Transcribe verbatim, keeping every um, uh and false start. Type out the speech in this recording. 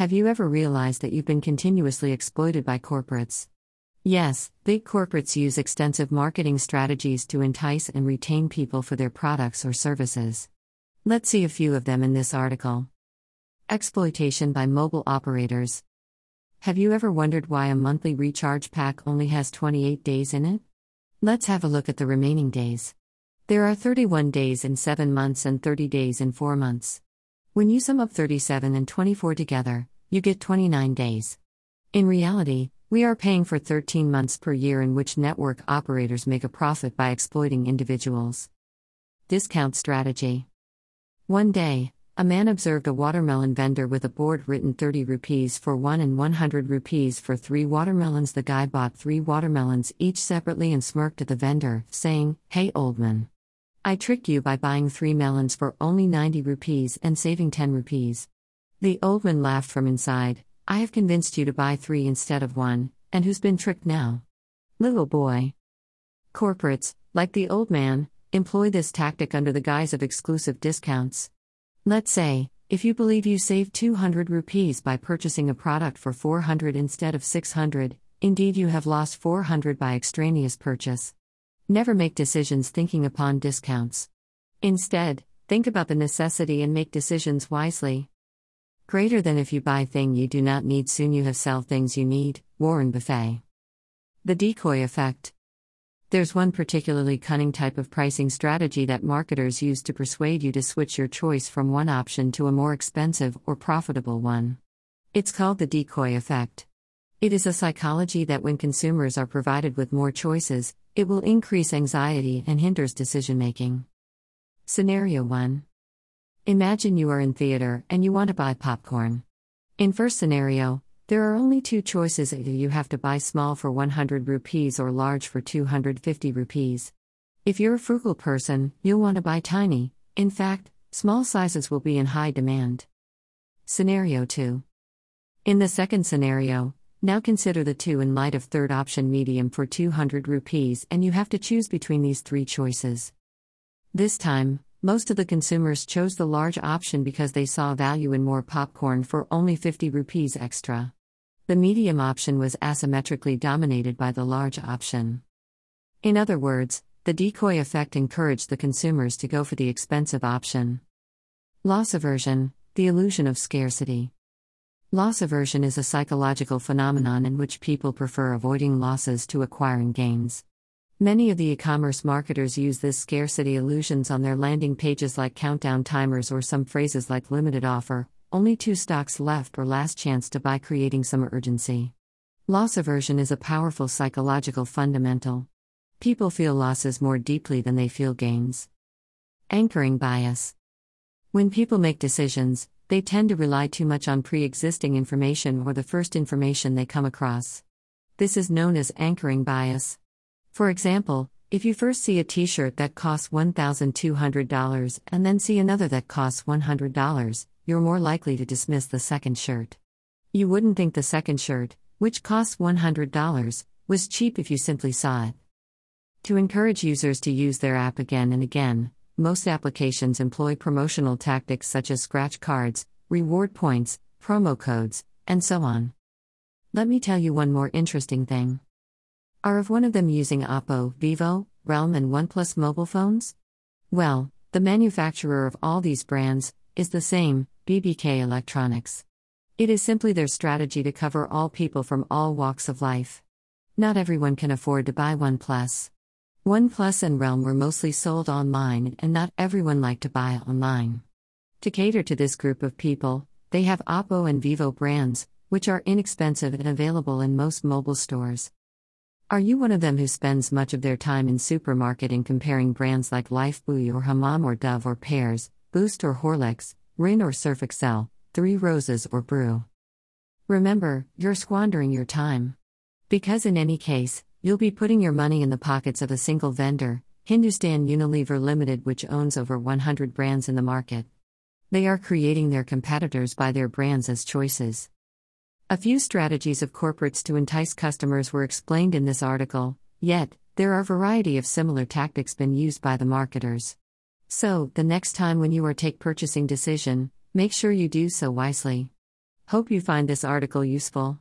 Have you ever realized that you've been continuously exploited by corporates? Yes, big corporates use extensive marketing strategies to entice and retain people for their products or services. Let's see a few of them in this article. Exploitation by mobile operators. Have you ever wondered why a monthly recharge pack only has twenty-eight days in it? Let's have a look at the remaining days. There are thirty-one days in seven months and thirty days in four months. When you sum up thirty-seven and twenty-four together, you get twenty-nine days. In reality, we are paying for thirteen months per year in which network operators make a profit by exploiting individuals. Discount strategy. One day, a man observed a watermelon vendor with a board written thirty rupees for one and one hundred rupees for three watermelons. The guy bought three watermelons each separately and smirked at the vendor, saying, "Hey old man, I tricked you by buying three melons for only ninety rupees and saving ten rupees." The old man laughed from inside, "I have convinced you to buy three instead of one, and who's been tricked now? Little boy." Corporates, like the old man, employ this tactic under the guise of exclusive discounts. Let's say, if you believe you saved two hundred rupees by purchasing a product for four hundred instead of six hundred, indeed you have lost four hundred by extraneous purchase. Never make decisions thinking upon discounts. Instead, think about the necessity and make decisions wisely. Greater than if you buy thing you do not need, soon you have sell things you need. Warren Buffett. The decoy effect. There's one particularly cunning type of pricing strategy that marketers use to persuade you to switch your choice from one option to a more expensive or profitable one. It's called the decoy effect. It is a psychology that when consumers are provided with more choices, it will increase anxiety and hinders decision-making. Scenario one. Imagine you are in theater and you want to buy popcorn. In first scenario, there are only two choices. Either you have to buy small for one hundred rupees or large for two hundred fifty rupees. If you're a frugal person, you'll want to buy tiny. In fact, small sizes will be in high demand. Scenario two. In the second scenario, now consider the two in light of third option medium for two hundred rupees and you have to choose between these three choices. This time, most of the consumers chose the large option because they saw value in more popcorn for only fifty rupees extra. The medium option was asymmetrically dominated by the large option. In other words, the decoy effect encouraged the consumers to go for the expensive option. Loss aversion, the illusion of scarcity. Loss aversion is a psychological phenomenon in which people prefer avoiding losses to acquiring gains. Many of the e-commerce marketers use this scarcity illusions on their landing pages like countdown timers or some phrases like limited offer, only two stocks left or last chance to buy, creating some urgency. Loss aversion is a powerful psychological fundamental. People feel losses more deeply than they feel gains. Anchoring bias. When people make decisions, they tend to rely too much on pre-existing information or the first information they come across. This is known as anchoring bias. For example, if you first see a t-shirt that costs one thousand two hundred dollars and then see another that costs one hundred dollars, you're more likely to dismiss the second shirt. You wouldn't think the second shirt, which costs one hundred dollars, was cheap if you simply saw it. To encourage users to use their app again and again, most applications employ promotional tactics such as scratch cards, reward points, promo codes, and so on. Let me tell you one more interesting thing. Are of one of them using Oppo, Vivo, Realme and OnePlus mobile phones? Well, the manufacturer of all these brands is the same, B B K Electronics. It is simply their strategy to cover all people from all walks of life. Not everyone can afford to buy OnePlus. OnePlus and Realme were mostly sold online and not everyone liked to buy online. To cater to this group of people, they have Oppo and Vivo brands, which are inexpensive and available in most mobile stores. Are you one of them who spends much of their time in supermarket in comparing brands like Lifebuoy or Hamam or Dove or Pears, Boost or Horlicks, Rin or Surf Excel, Three Roses or Brew? Remember, you're squandering your time. Because in any case, you'll be putting your money in the pockets of a single vendor, Hindustan Unilever Limited, which owns over one hundred brands in the market. They are creating their competitors by their brands as choices. A few strategies of corporates to entice customers were explained in this article, yet, there are a variety of similar tactics been used by the marketers. So, the next time when you are take purchasing decision, make sure you do so wisely. Hope you find this article useful.